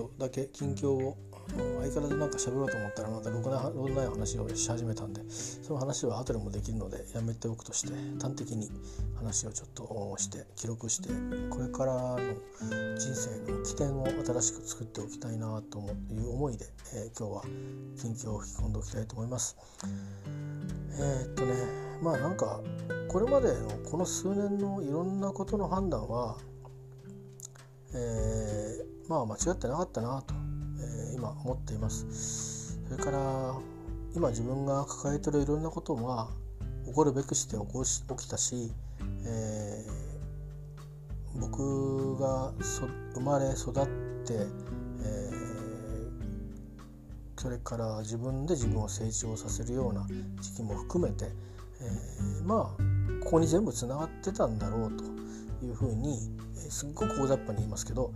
とだけ近況を相変わらずなんか喋ろうと思ったらまたろくな話をし始めたんで、その話は後でもできるのでやめておくとして、端的に話をちょっとして記録して、これからの人生の起点を新しく作っておきたいなという思いで、今日は近況を引き込んでおきたいと思います。まあなんかこれまでのこの数年のいろんなことの判断は、まあ間違ってなかったなと、今思っています。それから今自分が抱えているいろんなことは起こるべくして起きたし、僕が生まれ育って、それから自分で自分を成長させるような時期も含めて、まあここに全部つながってたんだろうというふうに、すっごく大雑把に言いますけど、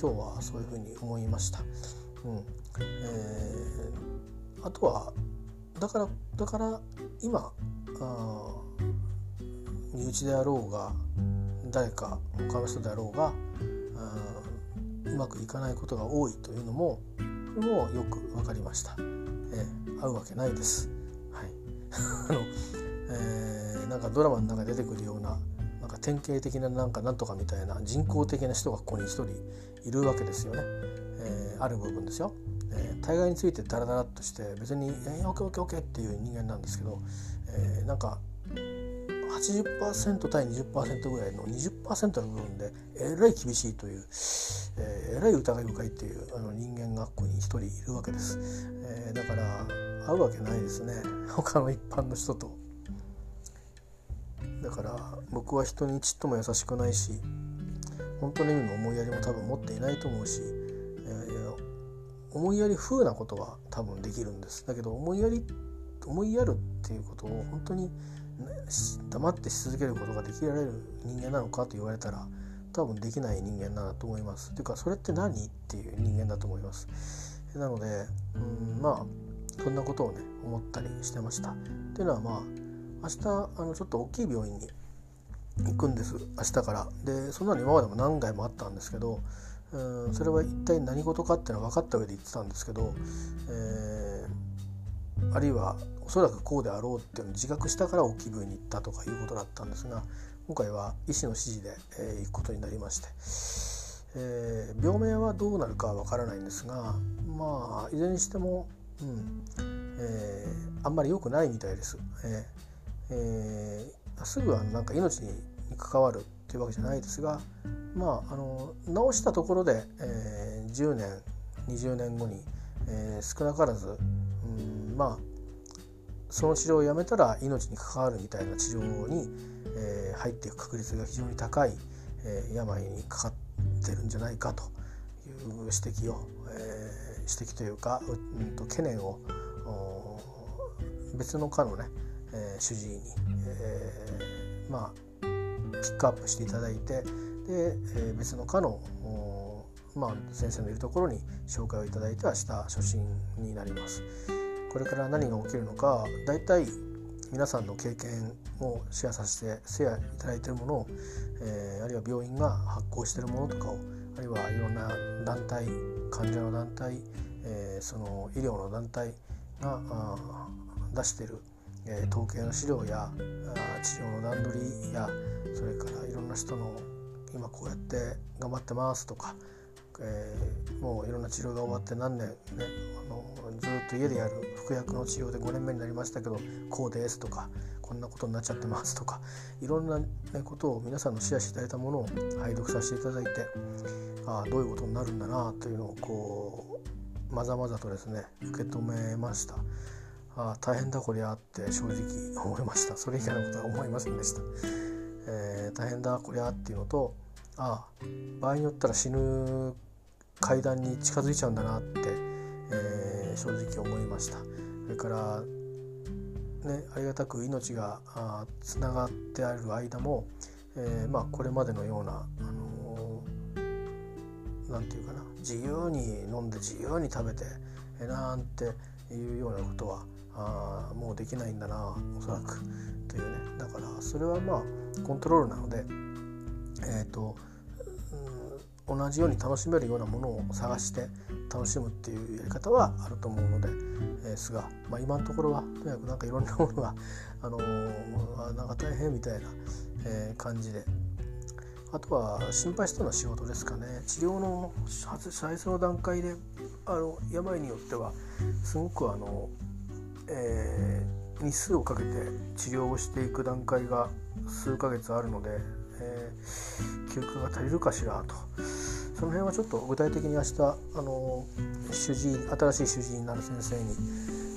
今日はそういうふうに思いました。あとはだから今身内であろうが誰か他の人であろうがうまくいかないことが多いというのもよく分かりました。会うわけないです。なんかドラマの中で出てくるような典型的ななんとかみたいな人工的な人がここに一人いるわけですよね。ある部分ですよ。対外についてダラダラっとして別に OKOKOK っていう人間なんですけど、なんか 80% 対 20% ぐらいの 20% の部分でえらい厳しいという、えらい疑い深いという人間がここに一人いるわけです。だから会うわけないですね、他の一般の人と。だから僕は人にちっとも優しくないし、本当の意味の思いやりも多分持っていないと思うし、思いやり風なことは多分できるんです。だけど思いやるっていうことを本当に黙ってし続けることができられる人間なのかと言われたら、多分できない人間だと思います。というかそれって何っていう人間だと思います。なのでまあそんなことをね思ったりしてました。というのはまあ。明日ちょっと大きい病院に行くんです、明日から。でそんなの今までも何回もあったんですけど、それは一体何事かっていうのは分かった上で言ってたんですけど、あるいはおそらくこうであろうっていうのを自覚したから大きい病院に行ったとかいうことだったんですが、今回は医師の指示で、行くことになりまして、病名はどうなるかは分からないんですが、まあいずれにしても、あんまり良くないみたいです。すぐはなんか命に関わるっていうわけじゃないですが、まあ治したところで、10年20年後に、少なからずまあその治療をやめたら命に関わるみたいな治療に、入っていく確率が非常に高い、病にかかってるんじゃないかという指摘というか、懸念を別の科のね主治医に、まあピックアップしていただいて、で、別の科の、まあ、先生のいるところに紹介をいただいて、明日初診になります。これから何が起きるのか、だいたい皆さんの経験をシェアさせていただいているものを、あるいは病院が発行しているものとかを、あるいはいろんな団体、患者の団体、その医療の団体が出している統計の資料や治療の段取りや、それからいろんな人の今こうやって頑張ってますとか、もういろんな治療が終わって何年、ね、ずっと家でやる服薬の治療で5年目になりましたけどこうですとか、こんなことになっちゃってますとか、いろんな、ね、ことを皆さんのシェアしていただいたものを拝読させていただいて、どういうことになるんだなというのをこうまざまざとですね受け止めました。大変だこりゃって正直思いました。それ以外のことは思いませんでした。大変だこりゃっていうのと、場合によったら死ぬ階段に近づいちゃうんだなって、正直思いました。それから、ね、ありがたく命がつながってある間も、まあ、これまでのような、なんていうかな、自由に飲んで自由に食べて、なんていうようなことはもうできないんだなおそらくというね。だからそれはまあコントロールなので、同じように楽しめるようなものを探して楽しむっていうやり方はあると思うのですが、今のところはとにかくなんかいろんなものが、なんか大変みたいな感じで、あとは心配したのは仕事ですかね。治療の最初の段階で病によってはすごく日数をかけて治療をしていく段階が数ヶ月あるので、休暇が足りるかしらと、その辺はちょっと具体的に明日新しい主治医になる先生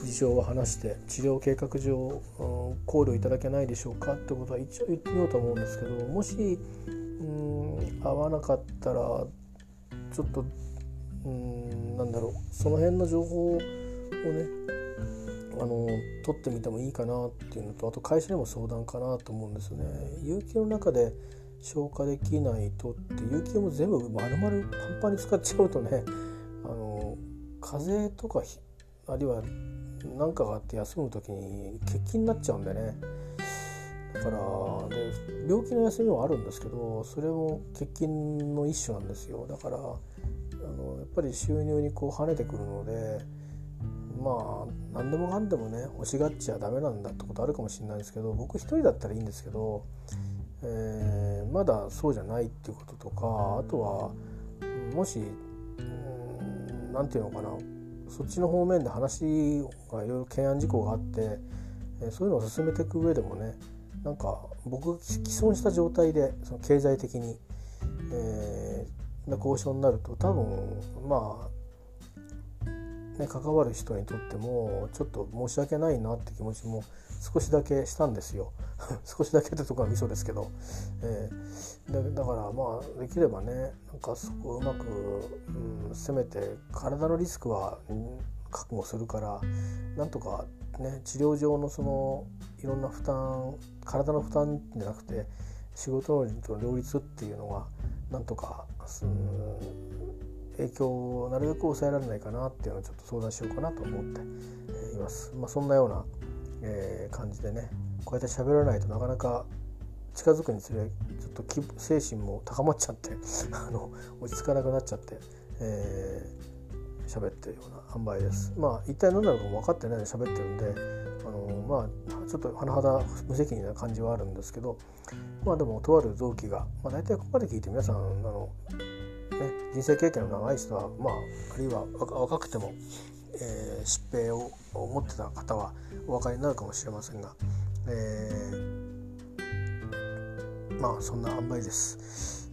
に事情を話して、治療計画上を考慮いただけないでしょうかってことは一応言ってみようと思うんですけど、もし合わなかったらちょっとその辺の情報をね取ってみてもいいかなっていうのと、あと会社にも相談かなと思うんですよね。有給の中で消化できないとって有給も全部丸々パンパンに使っちゃうとね、風邪とかあるいは何かがあって休む時に欠勤になっちゃうんでね。だからで病気の休みもあるんですけど、それも欠勤の一種なんですよ。だからやっぱり収入にこう跳ねてくるので、何でもかんでもね欲しがっちゃダメなんだってことあるかもしれないですけど、僕一人だったらいいんですけど、まだそうじゃないっていうこととか、あとはもしなんていうのかな、そっちの方面で話がいろいろ懸案事項があって、そういうのを進めていく上でもね、なんか僕が既存した状態でその経済的に、な交渉になると多分関わる人にとってもちょっと申し訳ないなって気持ちも少しだけしたんですよ少しだけってところはミソですけど、だからできればね、なんかそこをうまく、攻めて、体のリスクは覚悟するから、なんとかね治療上のそのいろんな負担、体の負担じゃなくて仕事の両立っていうのがなんとか影響をなるべく抑えられないかなっていうのをちょっと相談しようかなと思っています。そんなような、感じでね、こうやって喋らないとなかなか近づくにつれちょっと精神も高まっちゃって落ち着かなくなっちゃって、喋ってるような塩梅です。一体何なのかも分かってないで喋ってるんで、ちょっと甚だ無責任な感じはあるんですけど、でもとある臓器が、大体ここまで聞いて皆さん人生経験の長い人は、あるいは若くても、疾病を持ってた方はお分かりになるかもしれませんが、そんな塩梅です、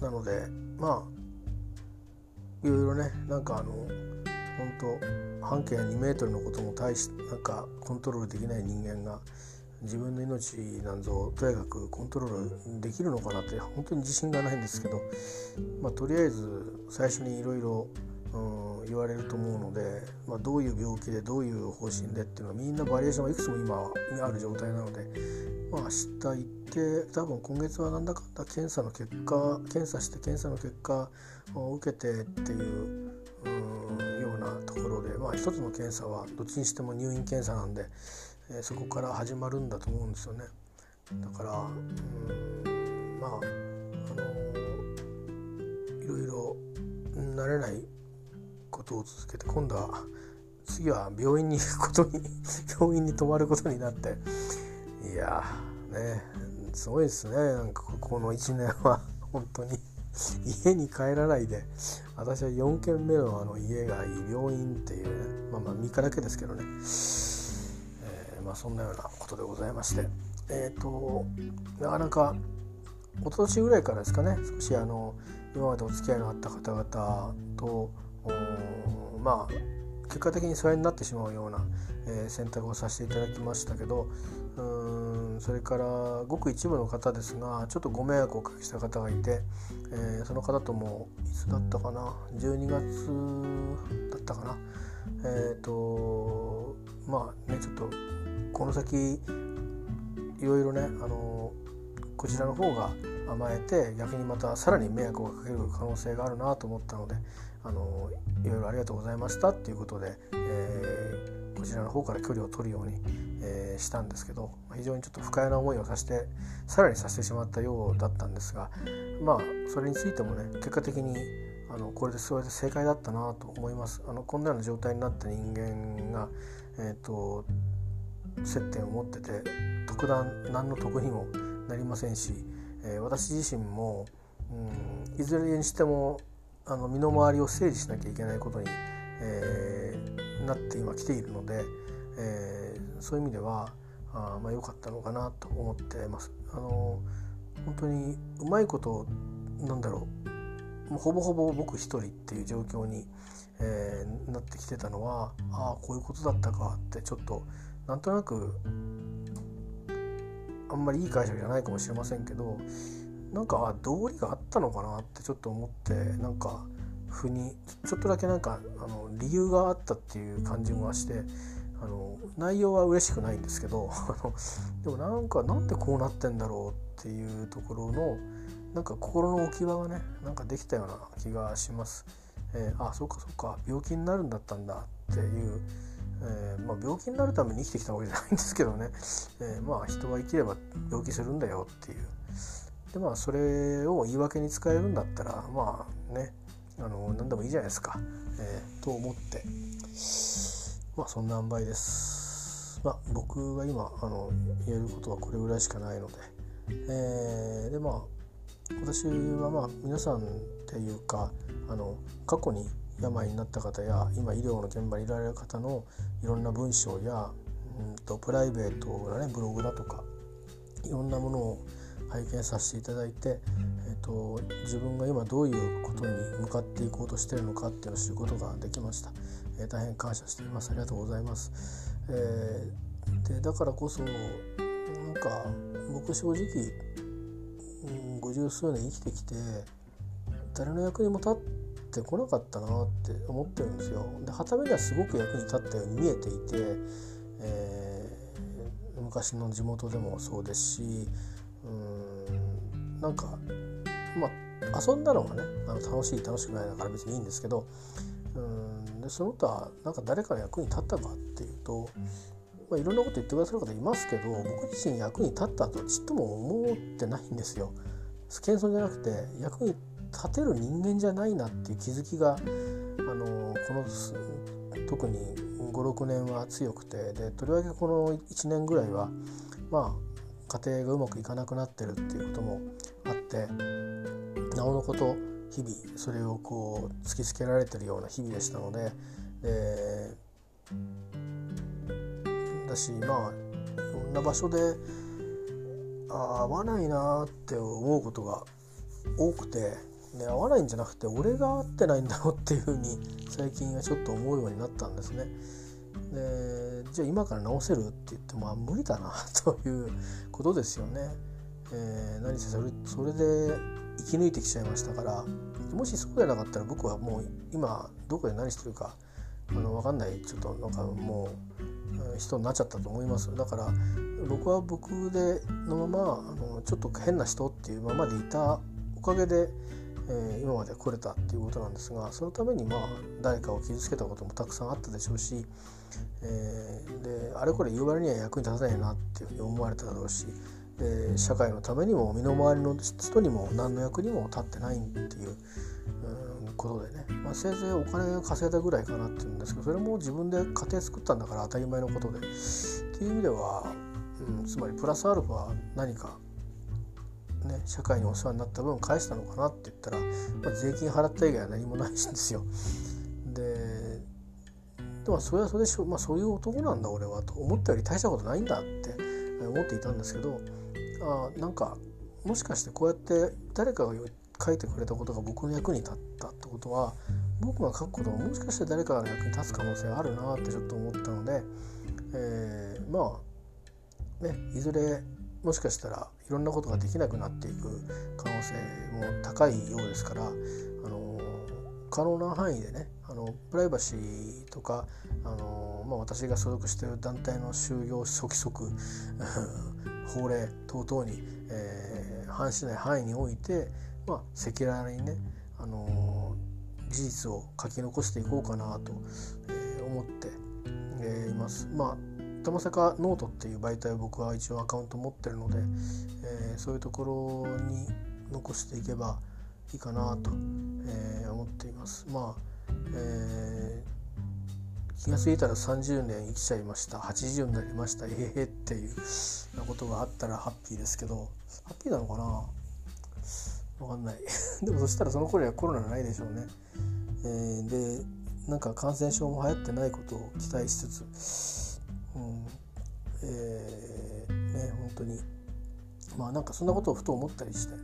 なのでいろいろね、本当半径2メートルのことも大してコントロールできない人間が自分の命なんぞとにかくコントロールできるのかなって本当に自信がないんですけど、とりあえず最初にいろいろ言われると思うので、どういう病気でどういう方針でっていうのはみんなバリエーションがいくつも今ある状態なので、明日行って多分今月はなんだかんだ検査して検査の結果を受けてっていうようなところで、一つの検査はどっちにしても入院検査なんで、そこから始まるんだと思うんですよね。だからいろいろ慣れないことを続けて、今度は次は病院に行くことに病院に泊まることになって、いやねすごいですね。この1年は本当に家に帰らないで、私は4軒目の家がいい病院っていう、3日だけですけどね、そんなようなことでございまして、なかなか一昨年ぐらいからですかね、少し今までお付き合いのあった方々と結果的に疎遠になってしまうような、選択をさせていただきましたけど、それからごく一部の方ですがちょっとご迷惑をおかけした方がいて、その方ともいつだったかな、12月だったかな、ちょっとこの先いろいろね、こちらの方が甘えて逆にまたさらに迷惑をかける可能性があるなと思ったので、いろいろありがとうございましたっていうことで、こちらの方から距離を取るように、したんですけど、非常にちょっと不快な思いをさせてしまったようだったんですが、まあそれについてもね、結果的にこれでそれで正解だったなと思います。こんなような状態になった人間が、接点を持ってて特段何の得にもなりませんし、私自身も、いずれにしても身の回りを整理しなきゃいけないことに、なって今来ているので、そういう意味では良かったのかなと思ってます。本当にうまいこともうほぼほぼ僕一人っていう状況に、なってきてたのは、こういうことだったかって、ちょっとなんとなくあんまりいい解釈じゃないかもしれませんけど、なんか道理があったのかなってちょっと思って、なんか腑にちょっとだけ理由があったっていう感じがして、内容は嬉しくないんですけどでもなんでこうなってんだろうっていうところの心の置き場がね、できたような気がします。そうか病気になるんだったんだっていう、病気になるために生きてきたわけじゃないんですけどね、人は生きれば病気するんだよっていう、でそれを言い訳に使えるんだったら何でもいいじゃないですか、と思って、そんな塩梅です。僕が今言えることはこれぐらいしかないので、で私は皆さんっていうか過去に病になった方や今医療の現場にいられる方のいろんな文章やプライベートなブログだとかいろんなものを拝見させていただいて、自分が今どういうことに向かっていこうとしているのかっていうのを知ることができました。大変感謝しています。ありがとうございます。でだからこそ僕正直50数年生きてきて誰の役にも立ってこなかったなって思ってるんですよ。で傍目にはすごく役に立ったように見えていて、昔の地元でもそうですし、遊んだのがね楽しくないだから別にいいんですけど、でその他誰かの役に立ったかっていうと、いろんなこと言ってくださる方いますけど、僕自身役に立ったとちっとも思ってないんですよ。謙遜じゃなくて役に立てる人間じゃないなっていう気づきがこの特に 5,6 年は強くて、でとりわけこの1年ぐらいは家庭がうまくいかなくなってるっていうこともあって、なおのこと日々それを突きつけられてるような日々でしたので、だしいろんな場所で合わないなって思うことが多くて、合わないんじゃなくて俺が合ってないんだろうっていうふうに最近はちょっと思うようになったんですね。でじゃあ今から直せるって言っても無理だなということですよね。何せそれで生き抜いてきちゃいましたから、もしそうでなかったら僕はもう今どこで何してるか分かんない、ちょっともう人になっちゃったと思います。だから僕は僕でのままちょっと変な人っていうままでいたおかげで、今まで来れたっていうことなんですが、そのために誰かを傷つけたこともたくさんあったでしょうし、であれこれ言う割には役に立たないなっていうふうに思われただろうし、で社会のためにも身の回りの人にも何の役にも立ってないっていうことでね、せいぜいお金を稼いだぐらいかなっていうんですけど、それも自分で家庭作ったんだから当たり前のことでっていう意味では、つまりプラスアルファ何か社会にお世話になった分返したのかなって言ったら、税金払った以外は何もないんですよ。でもそれはそれでしょ、そういう男なんだ俺はと思ったより大したことないんだって思っていたんですけど、もしかしてこうやって誰かが書いてくれたことが僕の役に立ったってことは、僕が書くことももしかして誰かの役に立つ可能性あるなってちょっと思ったので、いずれもしかしたらいろんなことができなくなっていく可能性も高いようですから、可能な範囲でね、プライバシーとか、私が所属している団体の就業規則法令等々に、反しない範囲において赤裸々にね、事実を書き残していこうかなと、思って、います。たまさかノートっていう媒体を僕は一応アカウント持ってるので、そういうところに残していけばいいかなと、思っています。気がついたら30年生きちゃいました、80になりました、っていうことがあったらハッピーですけど、ハッピーなのかな、わかんないでもそしたらその頃はコロナないでしょうね、でなんか感染症も流行ってないことを期待しつつ、本当になんかそんなことをふと思ったりして、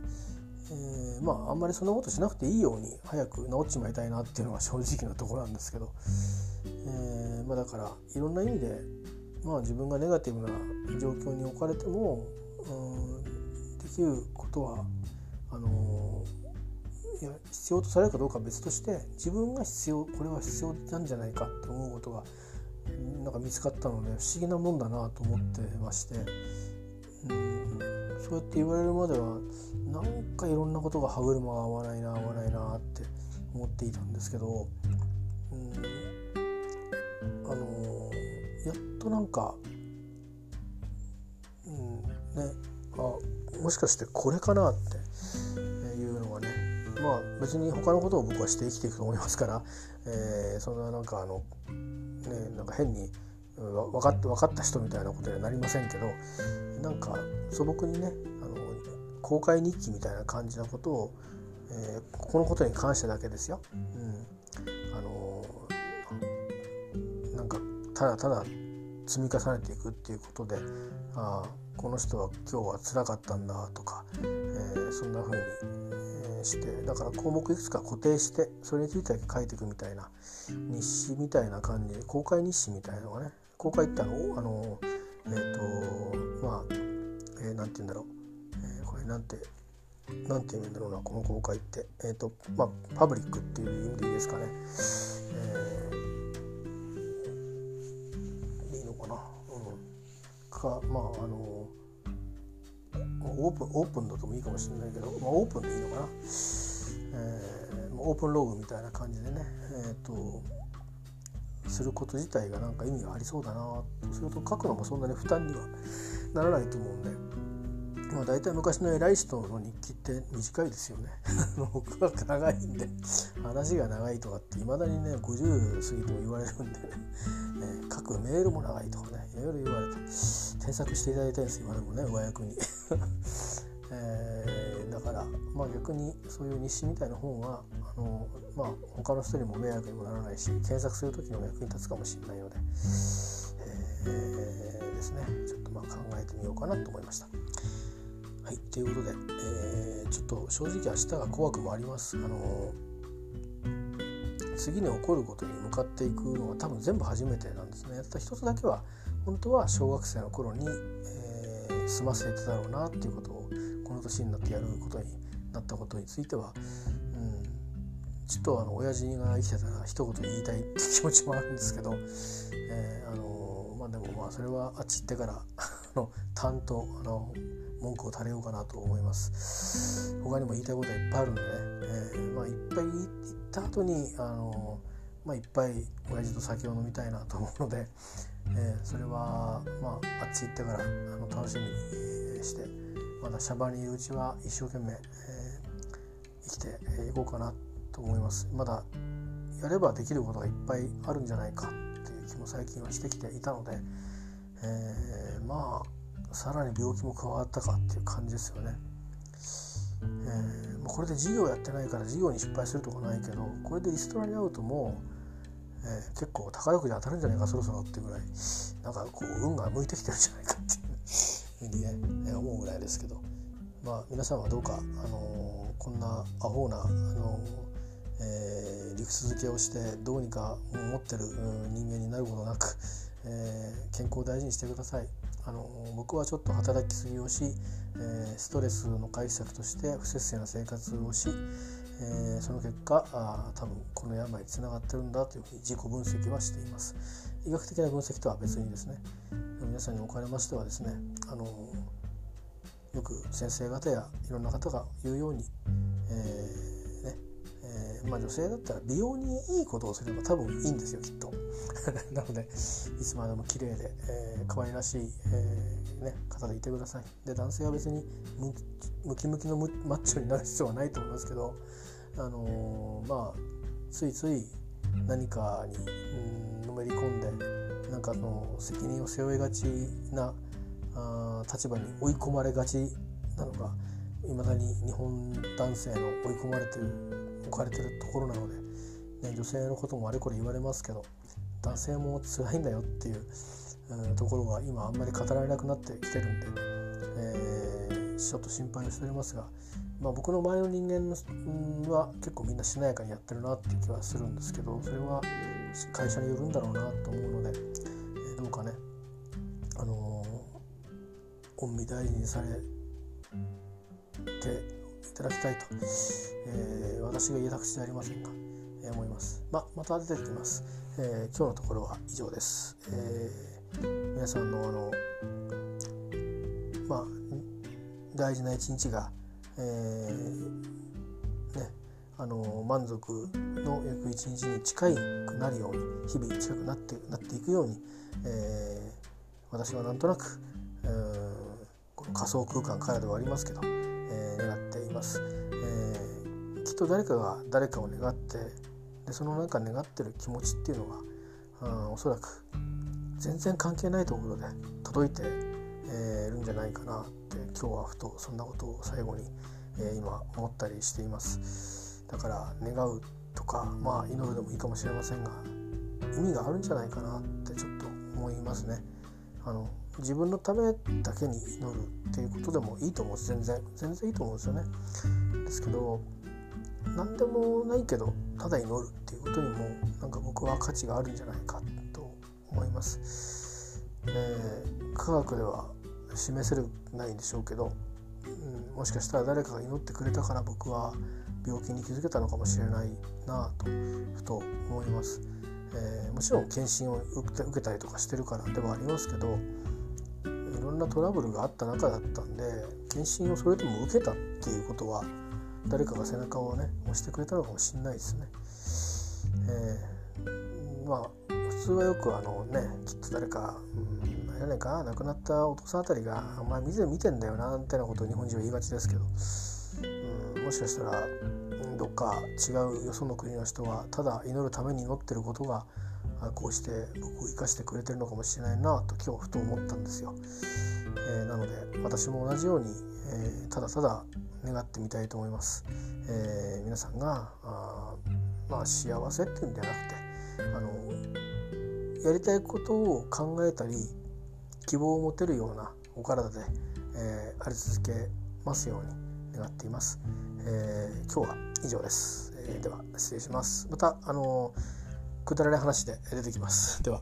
あんまりそんなことしなくていいように早く治っちまいたいなっていうのが正直なところなんですけど、だからいろんな意味で、自分がネガティブな状況に置かれても、できることは必要とされるかどうかは別として、自分がこれは必要なんじゃないかって思うことがなんか見つかったので、不思議なもんだなと思ってまして、そうやって言われるまではなんかいろんなことが歯車が合わないなって思っていたんですけど、やっとなんか、もしかしてこれかなっていうのがね、別に他のことを僕はして生きていくと思いますから、そんななんか変に分かった人みたいなことにはなりませんけど、なんか素朴にね、公開日記みたいな感じなことを、このことに関してだけですよ、なんかただただ積み重ねていくっていうことで、この人は今日は辛かったんだとか、そんな風にして、だから項目いくつか固定して、それについてだけ書いていくみたいな日誌みたいな感じで、公開日誌みたいなのがね、公開ってなんて言うんだろう、これなんて言うんだろうな、この公開ってパブリックっていう意味でいいですかね、いいのかな、オープンだともいいかもしれないけど、オープンでいいのかな、オープンログみたいな感じでね、すること自体がなんか意味がありそうだな。それと書くのもそんなに負担にはならないと思うんで、大体昔の偉い人の日記って短いですよね僕は長いんで、話が長いとかっていまだにね50過ぎても言われるんでね、書くメールも長いとかね、いろいろ言われて添削していただいたんです今でもね、上役に、だから逆にそういう日誌みたいな本は他の人にも迷惑にもならないし、検索する時の役に立つかもしれないので、ですね、ちょっと考えてみようかなと思いました。はい、ということで、ちょっと正直明日が怖くもあります。次に起こることに向かっていくのは多分全部初めてなんですね。ただ一つだけは本当は小学生の頃に、済ませてたろうなっていうことをこの年になってやることになったことについては、ちょっと親父が生きてたら一言言いたいって気持ちもあるんですけど、でもそれはあっち行ってから担当文句を垂れようかなと思います。他にも言いたいことはいっぱいあるんでね、いっぱい言った後にいっぱい親父と酒を飲みたいなと思うので、それはあっち行ってから楽しみにして、まだシャバにいるうちは一生懸命、生きていこうかなと思います。まだやればできることがいっぱいあるんじゃないかっていう気も最近はしてきていたので、さらに病気も加わったかっていう感じですよね。これで事業やってないから事業に失敗するとかないけど、これでリストラに遭うともう、結構宝くじ当たるんじゃないかそろそろっていうぐらい、なんかこう運が向いてきてるんじゃないかっていうふうにね、思うぐらいですけど、皆さんはどうか、こんなアホな理屈づけをしてどうにか持ってる人間になることなく、健康を大事にしてください。僕はちょっと働きすぎをし、ストレスの解釈として不節制な生活をし、その結果多分この病につながってるんだというふうに自己分析はしています。医学的な分析とは別にですね、皆さんにおかれましてはですね、よく先生方やいろんな方が言うように、まあ、女性だったら美容にいいことをすれば多分いいんですよきっとなのでいつまでも綺麗で、可愛らしい、方でいてください。で男性は別にムキムキのマッチョになる必要はないと思いますけど、まあ、ついつい何かにのめり込んでなんかの責任を背負いがちな立場に追い込まれがちなのが未だに日本男性の追い込まれてる置かれてるところなので、ね、女性のこともあれこれ言われますけど男性も辛いんだよっていうところが今あんまり語られなくなってきてるんで、ちょっと心配をしておりますが、まあ、僕の周りの人間は結構みんなしなやかにやってるなっていう気はするんですけど、それは会社によるんだろうなと思うので、どうかね恩義大事にされていただきたいと、私が言えた口ではありませんが、思います。また出てきます。今日のところは以上です。皆さんの大事な一日が、満足の翌一日に近くなるように、日々近くなっていくように、私はなんとなくこの仮想空間からではありますけど、願っています、きっと誰かが誰かを願ってでそのなんか願ってる気持ちっていうのがおそらく全然関係ないところで届いて、るんじゃないかなって今日はふとそんなことを最後に、今思ったりしています。だから願うとか、祈るでもいいかもしれませんが意味があるんじゃないかなってちょっと思いますね。自分のためだけに祈るっていうことでもいいと思う。全然いいと思うんですよね。ですけど何でもないけどただ祈るっていうことにもなんか僕は価値があるんじゃないかと思います。科学では示せるないんでしょうけど、もしかしたら誰かが祈ってくれたから僕は病気に気づけたのかもしれないなとふと思います。もちろん検診を受けたりとかしてるからではありますけど、いろんなトラブルがあった中だったんで検診をそれでも受けたっていうことは誰かが背中をね押してくれたのかもしれないですね。普通はよくちょっと誰か亡くなったお父さんあたりがお前見てんだよなみたいなことを日本人は言いがちですけど、もしかしたらどっか違うよその国の人はただ祈るために祈ってることがこうして僕を生かしてくれてるのかもしれないなと今日ふと思ったんですよ。なので私も同じように、ただただ願ってみたいと思います。皆さんが幸せっていうんじゃなくてやりたいことを考えたり希望を持てるようなお体で、あり続けますように願っています。今日は以上です。では失礼します。またくだらない話で出てきます。では。